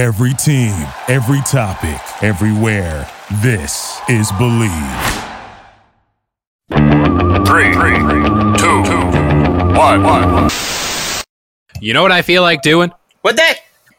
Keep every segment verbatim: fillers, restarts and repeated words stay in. Every team, every topic, everywhere. This is Believe. Three, three, two, two, one, one. You know what I feel like doing? What the?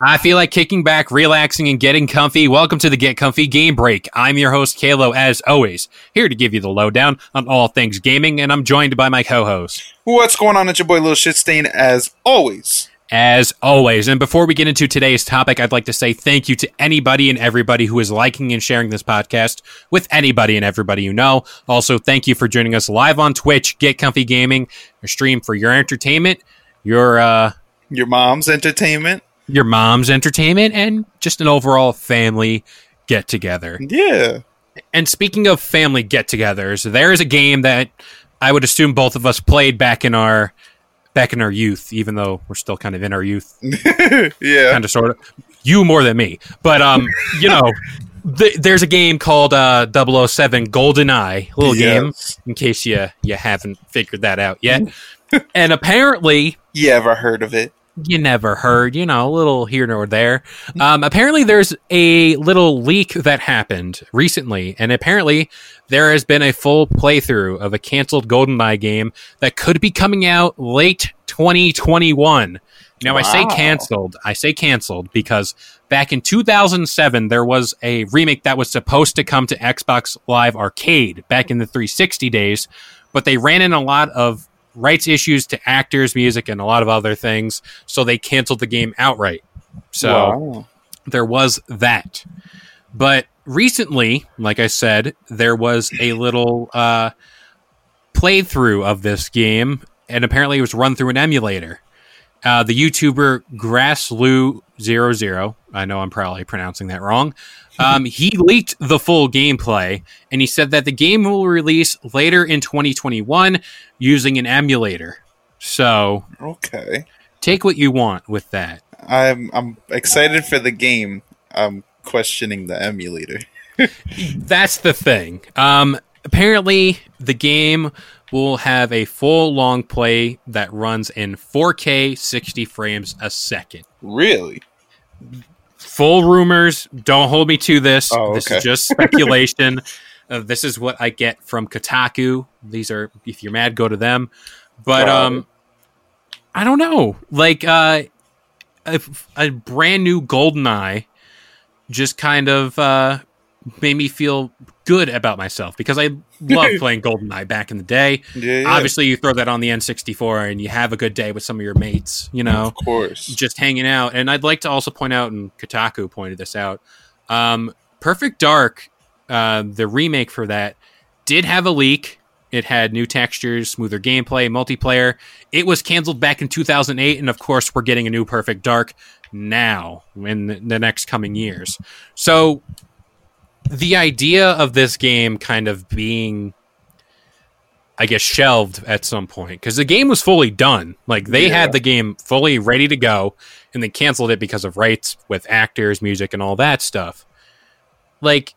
I feel like kicking back, relaxing, and getting comfy. Welcome to the Get Comfy Game Break. I'm your host, Kalo, as always, here to give you the lowdown on all things gaming, and I'm joined by my co-host. What's going on? It's your boy, Lil Shitstain, as always. As always, and before we get into today's topic, I'd like to say thank you to anybody and everybody who is liking and sharing this podcast with anybody and everybody you know. Also, thank you for joining us live on Twitch, Get Comfy Gaming, a stream for your entertainment, your... uh, your mom's entertainment. Your mom's entertainment, and just an overall family get-together. Yeah. And speaking of family get-togethers, there is a game that I would assume both of us played back in our... Back in our youth, even though we're still kind of in our youth. Yeah. Kind of, sort of. You more than me. But, um, you know, th- there's a game called uh, double oh seven GoldenEye. Little yes. game, in case you, you haven't figured that out yet. And apparently... You ever heard of it? You never heard. You know, a little here nor there. Um, apparently, there's a little leak that happened recently. And apparently, there has been a full playthrough of a canceled GoldenEye game that could be coming out late twenty twenty-one. Now, wow. I say canceled. I say canceled because back in two thousand seven, there was a remake that was supposed to come to Xbox Live Arcade back in the three sixty days. But they ran in a lot of rights issues to actors, music, and a lot of other things, so they canceled the game outright. So wow. There was that. But recently, like I said, there was a little uh, playthrough of this game, and apparently it was run through an emulator. Uh, the YouTuber Grassloo zero zero, I know I'm probably pronouncing that wrong, um, he leaked the full gameplay, and he said that the game will release later in twenty twenty-one using an emulator. So, okay, take what you want with that. I'm I'm excited for the game. I'm questioning the emulator. That's the thing. Um, apparently, the game will have a full long play that runs in four K, sixty frames a second. Really? Full rumors. Don't hold me to this. Oh, okay. This is just speculation. uh, this is what I get from Kotaku. These are, if you're mad, go to them. But wow. um, I don't know. Like uh, a, a brand new GoldenEye just kind of uh, made me feel good about myself because I loved playing GoldenEye back in the day. Yeah, yeah. Obviously, you throw that on the N sixty-four and you have a good day with some of your mates, you know, of course, just hanging out. And I'd like to also point out, and Kotaku pointed this out, um, Perfect Dark, uh, the remake for that, did have a leak. It had new textures, smoother gameplay, multiplayer. It was canceled back in two thousand eight, and of course, we're getting a new Perfect Dark now in the next coming years. So the idea of this game kind of being, I guess, shelved at some point, because the game was fully done. Like, they yeah. had the game fully ready to go, and they canceled it because of rights with actors, music, and all that stuff. Like,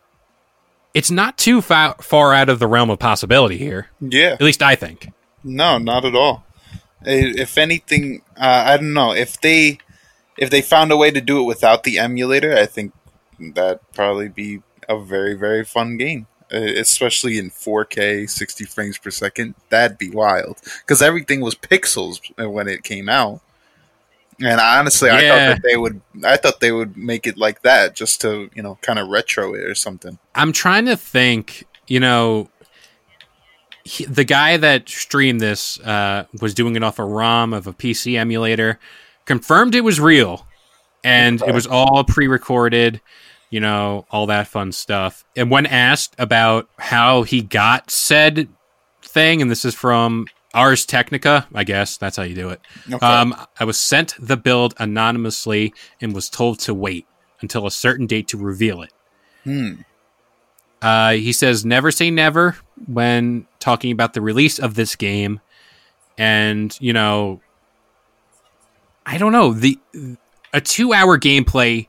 it's not too fa- far out of the realm of possibility here. Yeah. At least I think. No, not at all. If anything, uh, I don't know. If they, if they found a way to do it without the emulator, I think that'd probably be a very, very fun game, uh, especially in four K, sixty frames per second. That'd be wild because everything was pixels when it came out. And honestly, yeah. I thought that they would. I thought they would make it like that just to, you know, kind of retro it or something. I'm trying to think. You know, he, the guy that streamed this uh, was doing it off a ROM of a P C emulator. Confirmed it was real, and okay. It was all pre-recorded. You know, all that fun stuff. And when asked about how he got said thing, and this is from Ars Technica, I guess that's how you do it. Okay. Um, I was sent the build anonymously and was told to wait until a certain date to reveal it. Hmm. Uh, he says, never say never when talking about the release of this game. And, you know, I don't know. The a two-hour gameplay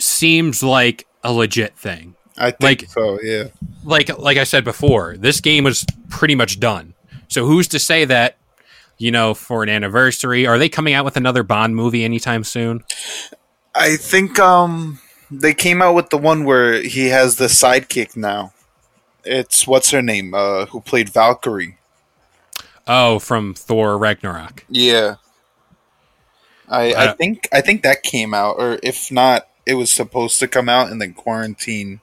seems like a legit thing. I think like, so, yeah. Like like I said before, this game was pretty much done. So who's to say that, you know, for an anniversary, are they coming out with another Bond movie anytime soon? I think um, they came out with the one where he has the sidekick now. It's what's her name? Uh, who played Valkyrie? Oh, from Thor Ragnarok. Yeah, I, uh, I think I think that came out, or if not, it was supposed to come out and then quarantine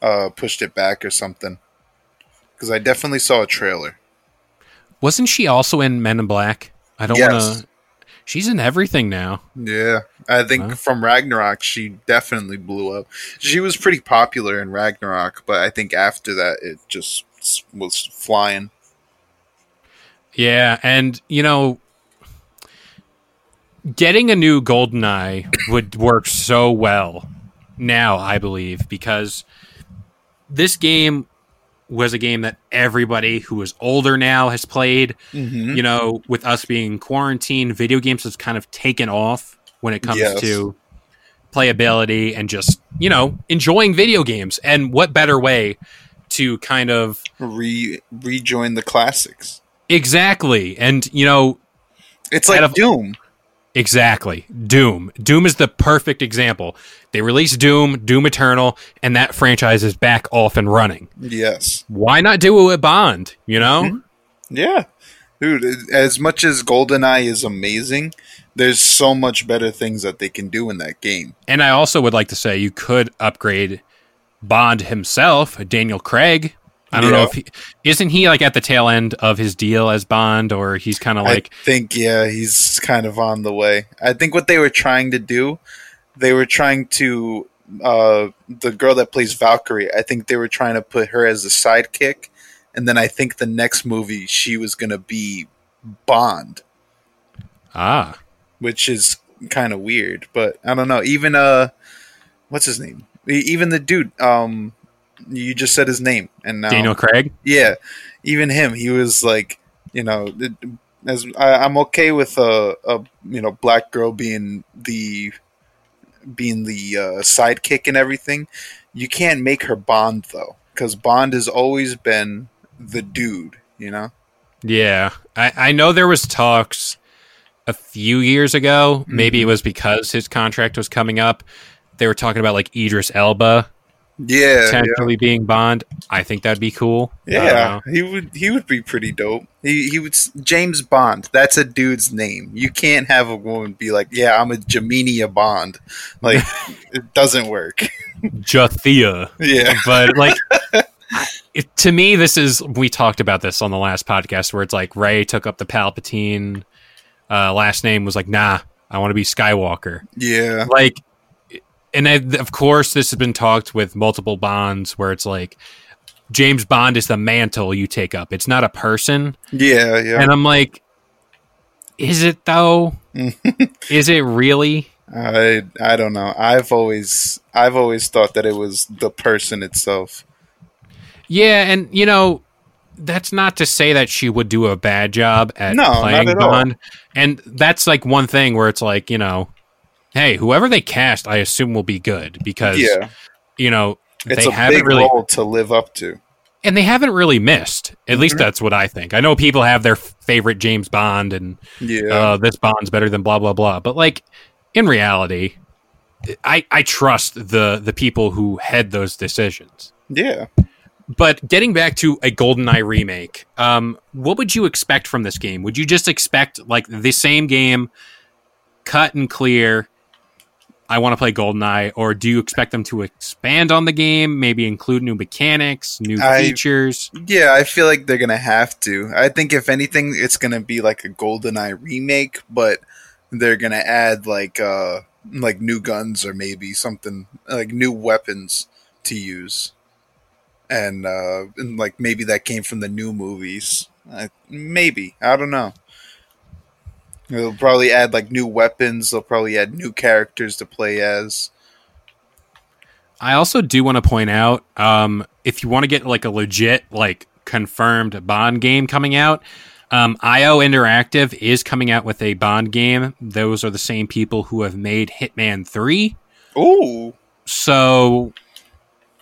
uh, pushed it back or something. Because I definitely saw a trailer. Wasn't she also in Men in Black? I don't yes. want to. She's in everything now. Yeah, I think huh? from Ragnarok, she definitely blew up. She was pretty popular in Ragnarok, but I think after that, it just was flying. Yeah, and, you know, getting a new GoldenEye would work so well now, I believe, because this game was a game that everybody who is older now has played. Mm-hmm. You know, with us being quarantined, video games has kind of taken off when it comes yes. to playability and just, you know, enjoying video games. And what better way to kind of Re- rejoin the classics. Exactly. And, you know, it's like of, Doom. Exactly. Doom. Doom is the perfect example. They released Doom, Doom Eternal, and that franchise is back off and running. Yes. Why not do it with Bond, you know? Mm-hmm. Yeah. Dude, as much as GoldenEye is amazing, there's so much better things that they can do in that game. And I also would like to say you could upgrade Bond himself, Daniel Craig. I don't yeah. know if he isn't he like at the tail end of his deal as Bond, or he's kind of like I think yeah he's kind of on the way. I think what they were trying to do, they were trying to uh, the girl that plays Valkyrie. I think they were trying to put her as a sidekick, and then I think the next movie she was gonna be Bond. Ah, which is kind of weird, but I don't know. Even uh, what's his name? Even the dude um. You just said his name, and now Daniel Craig. Yeah, even him. He was like, you know, as I, I'm okay with a, a you know black girl being the being the uh, sidekick and everything. You can't make her Bond though, because Bond has always been the dude. You know. Yeah, I, I know there was talks a few years ago. Mm-hmm. Maybe it was because his contract was coming up. They were talking about like Idris Elba. Yeah, potentially yeah. being Bond. I think that'd be cool. Yeah, he would. He would be pretty dope. He he would James Bond. That's a dude's name. You can't have a woman be like, "Yeah, I'm a Jaminia Bond." Like, it doesn't work. Jathia. Yeah, but like, it, to me, this is. We talked about this on the last podcast where it's like Rey took up the Palpatine uh, last name. Was like, nah, I want to be Skywalker. Yeah, like. And I, of course, this has been talked with multiple Bonds where it's like, James Bond is the mantle you take up. It's not a person. Yeah, yeah. And I'm like, is it though? Is it really? I I don't know. I've always I've always thought that it was the person itself. Yeah, and you know, that's not to say that she would do a bad job at no, playing not at Bond. All. And that's like one thing where it's like, you know, hey, whoever they cast, I assume will be good because, yeah. you know, it's they a haven't big really role to live up to, and they haven't really missed. At mm-hmm. least that's what I think. I know people have their favorite James Bond, and yeah. uh, this Bond's better than blah blah blah. But like in reality, I I trust the the people who head those decisions. Yeah. But getting back to a GoldenEye remake, um, what would you expect from this game? Would you just expect like the same game, cut and clear? I want to play GoldenEye, or do you expect them to expand on the game, maybe include new mechanics, new I, features? Yeah, I feel like they're going to have to. I think if anything, it's going to be like a GoldenEye remake, but they're going to add like uh, like new guns or maybe something, like new weapons to use. And, uh, and like maybe that came from the new movies. Uh, maybe. I don't know. They'll probably add like new weapons. They'll probably add new characters to play as. I also do want to point out, um, if you want to get like a legit, like confirmed Bond game coming out, um, I O Interactive is coming out with a Bond game. Those are the same people who have made Hitman three. Ooh. So,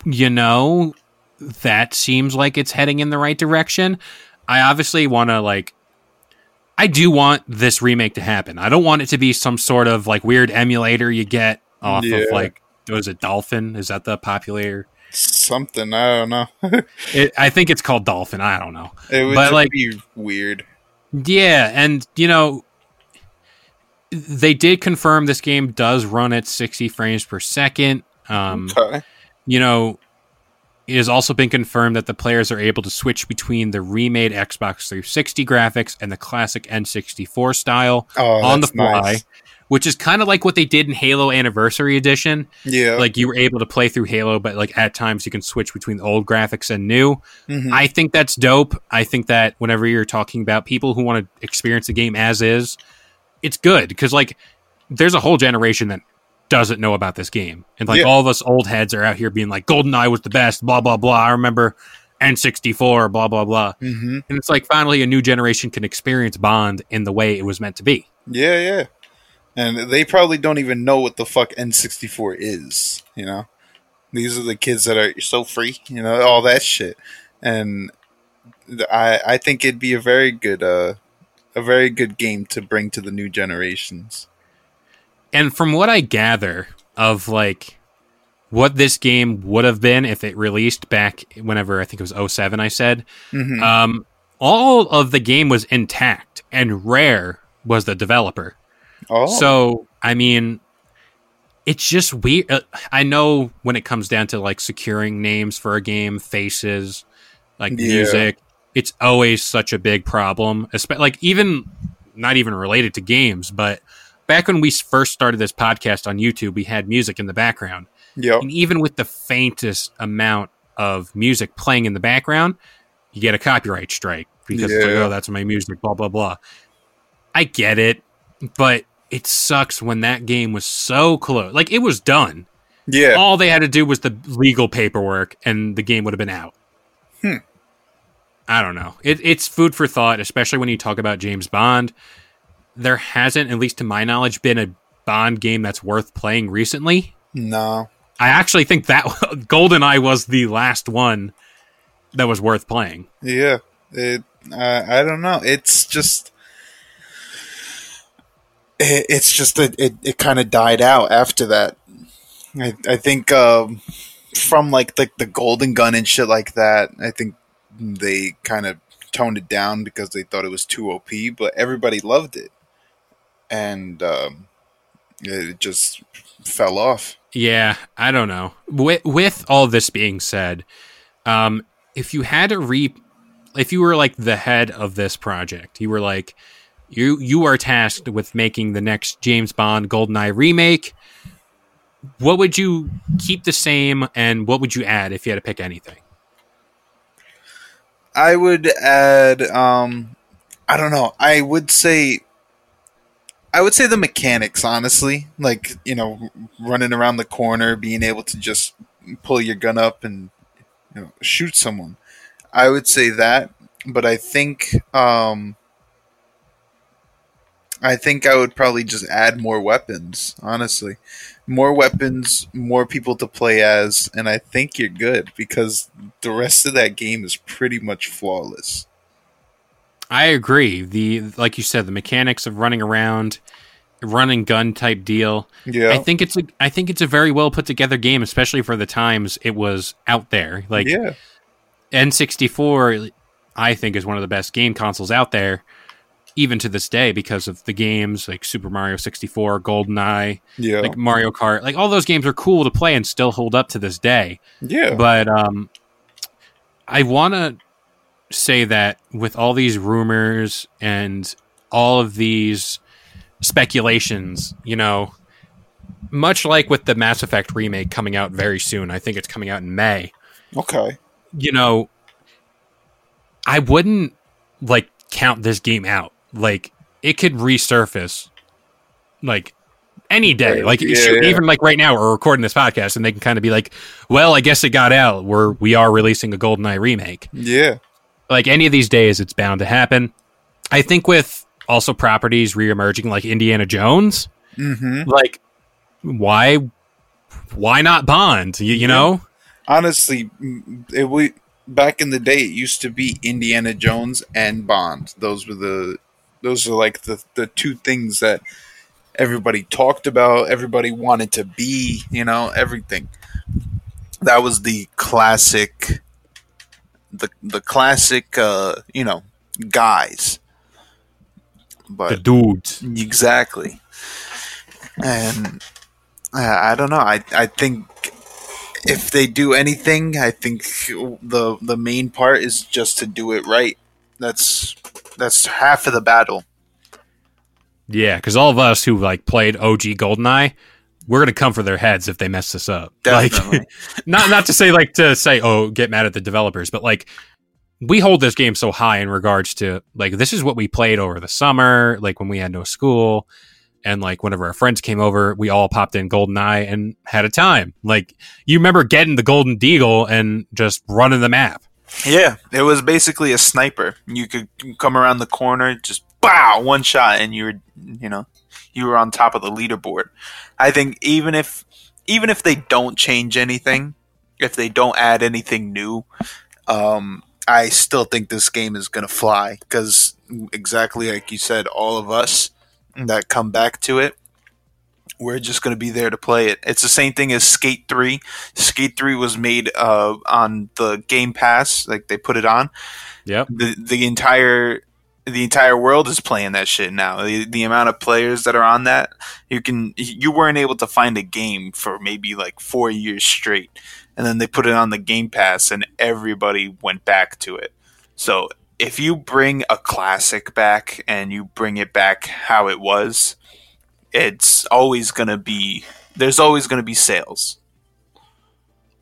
you know, that seems like it's heading in the right direction. I obviously want to like. I do want this remake to happen. I don't want it to be some sort of like weird emulator you get off yeah. of like, was it Dolphin? Is that the popular something? I don't know. it, I think it's called Dolphin. I don't know. It would but like, be weird. Yeah, and you know, they did confirm this game does run at sixty frames per second. Um, okay. You know, it has also been confirmed that the players are able to switch between the remade Xbox three sixty graphics and the classic N sixty-four style oh, on the fly, nice. Which is kind of like what they did in Halo Anniversary Edition. Yeah. Like you were able to play through Halo, but like at times you can switch between the old graphics and new. Mm-hmm. I think that's dope. I think that whenever you're talking about people who want to experience the game as is, it's good because like there's a whole generation that doesn't know about this game, and like yeah. all of us old heads are out here being like GoldenEye was the best, blah blah blah, I remember N sixty-four, blah blah blah. Mm-hmm. And it's like finally a new generation can experience Bond in the way it was meant to be. Yeah, yeah. And they probably don't even know what the fuck N sixty-four is, you know. These are the kids that are so free, you know, all that shit. And I I think it'd be a very good uh a very good game to bring to the new generations. And from what I gather of like what this game would have been if it released back whenever, I think it was oh seven, I said, mm-hmm. um, all of the game was intact and Rare was the developer. Oh. So, I mean, it's just weird. Uh, I know when it comes down to like securing names for a game, faces, like yeah. music, it's always such a big problem. Like even not even related to games, but back when we first started this podcast on YouTube, we had music in the background. Yep. And even with the faintest amount of music playing in the background, you get a copyright strike because yeah. it's like, oh, that's my music, blah, blah, blah. I get it, but it sucks when that game was so close. Like, it was done. Yeah. All they had to do was the legal paperwork, and the game would have been out. Hmm. I don't know. It, it's food for thought, especially when you talk about James Bond. There hasn't, at least to my knowledge, been a Bond game that's worth playing recently. No. I actually think that GoldenEye was the last one that was worth playing. Yeah. It, uh, I don't know. It's just... It, it's just that it, it kind of died out after that. I, I think um, from like the, the Golden Gun and shit like that, I think they kind of toned it down because they thought it was too O P, but everybody loved it. And um, it just fell off. Yeah, I don't know. With, with all this being said, um, if you had to re... If you were like the head of this project, you were like, you you are tasked with making the next James Bond GoldenEye remake, what would you keep the same and what would you add if you had to pick anything? I would add, um, I don't know, I would say, I would say the mechanics, honestly. Like, you know, running around the corner, being able to just pull your gun up and, you know, shoot someone. I would say that, but I think, um, I think I would probably just add more weapons, honestly. More weapons, more people to play as, and I think you're good because the rest of that game is pretty much flawless. I agree. The like you said, the mechanics of running around, running gun type deal. Yeah. I think it's a I think it's a very well put together game, especially for the times it was out there. Like yeah. N sixty-four I think is one of the best game consoles out there, even to this day, because of the games like Super Mario sixty-four, GoldenEye, yeah. like Mario Kart, like all those games are cool to play and still hold up to this day. Yeah. But um, I want to say that with all these rumors and all of these speculations, you know, much like with the Mass Effect remake coming out very soon, I think it's coming out in May. Okay. You know, I wouldn't like count this game out. Like, it could resurface like any day. Like yeah, sure, yeah. Even like right now we're recording this podcast and they can kind of be like, well, I guess it got out. We're we are releasing a GoldenEye remake. Yeah. Like any of these days it's bound to happen. I think with also properties reemerging like Indiana Jones, mm-hmm. like why why not Bond? You, you yeah. know? Honestly, it we back in the day, it used to be Indiana Jones and Bond. Those were the, those are like the, the two things that everybody talked about, everybody wanted to be, you know, everything. That was the classic, the the classic, uh, you know, guys. But the dudes. Exactly. And uh, I don't know. I, I think if they do anything, I think the the main part is just to do it right. That's that's half of the battle. Yeah, because all of us who like played O G GoldenEye, we're gonna come for their heads if they mess this up. Definitely. Like, not not to say like to say oh get mad at the developers, but like we hold this game so high in regards to like this is what we played over the summer, like when we had no school, and like whenever our friends came over, we all popped in GoldenEye and had a time. Like you remember getting the Golden Deagle and just running the map. Yeah, it was basically a sniper. You could come around the corner, just bow, one shot, and you were, you know, you were on top of the leaderboard. I think even if, even if they don't change anything, if they don't add anything new, um, I still think this game is gonna fly because exactly like you said, all of us that come back to it, we're just going to be there to play it. It's the same thing as Skate three. Skate three was made uh, on the Game Pass, like they put it on. Yep. The the entire the entire world is playing that shit now. The, the amount of players that are on that, you can you weren't able to find a game for maybe like four years straight, and then they put it on the Game Pass, and everybody went back to it. So if you bring a classic back and you bring it back how it was, it's always going to be, there's always going to be sales.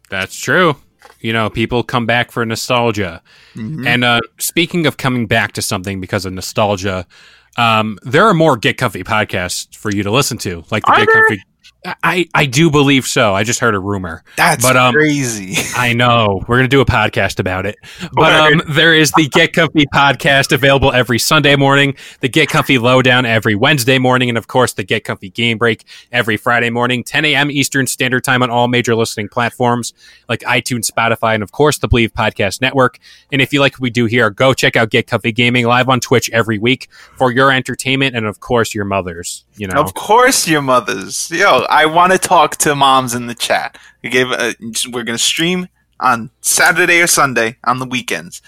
That's true. You know, people come back for nostalgia. Mm-hmm. And uh, speaking of coming back to something because of nostalgia, um, there are more Get Comfy podcasts for you to listen to. Like the Get Comfy. I, I do believe so. I just heard a rumor. That's but, um, crazy. I know. We're going to do a podcast about it. But um, there is the Get Comfy podcast available every Sunday morning, the Get Comfy Lowdown every Wednesday morning, and, of course, the Get Comfy Game Break every Friday morning, ten a.m. Eastern Standard Time on all major listening platforms like iTunes, Spotify, and, of course, the Believe Podcast Network. And if you like what we do here, go check out Get Comfy Gaming live on Twitch every week for your entertainment and, of course, your mother's. You know, Of course your mother's. Yo, I want to talk to moms in the chat. We gave a, we're going to stream on Saturday or Sunday on the weekends.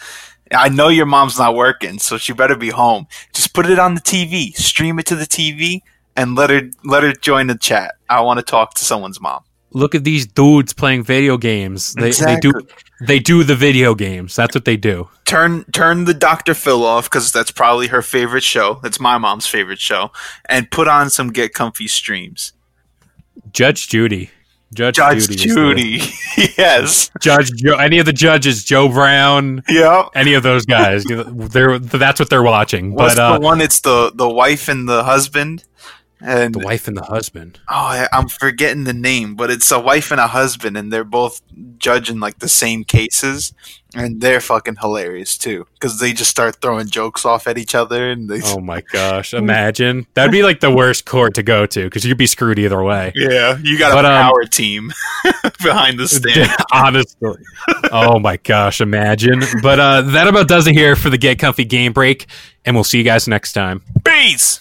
I know your mom's not working, so she better be home. Just put it on the T V. Stream it to the T V and let her let her join the chat. I want to talk to someone's mom. Look at these dudes playing video games. They, exactly. they do they do the video games. That's what they do. Turn turn the Doctor Phil off because that's probably her favorite show. That's my mom's favorite show. And put on some Get Comfy streams. Judge Judy. Judge, Judge Judy. Judy. Yes. Judge Joe. Any of the judges, Joe Brown. Yeah. Any of those guys. They're that's what they're watching. What's but uh, the one? It's the, the wife and the husband. And the wife and the husband. Oh, I, I'm forgetting the name, but it's a wife and a husband, and they're both judging like the same cases, and they're fucking hilarious too because they just start throwing jokes off at each other. And they oh my gosh, imagine that'd be like the worst court to go to because you'd be screwed either way. Yeah, you got but, a power um, team behind the stand. Honestly, oh my gosh, imagine. But uh, that about does it here for the Get Comfy Game Break, and we'll see you guys next time. Peace.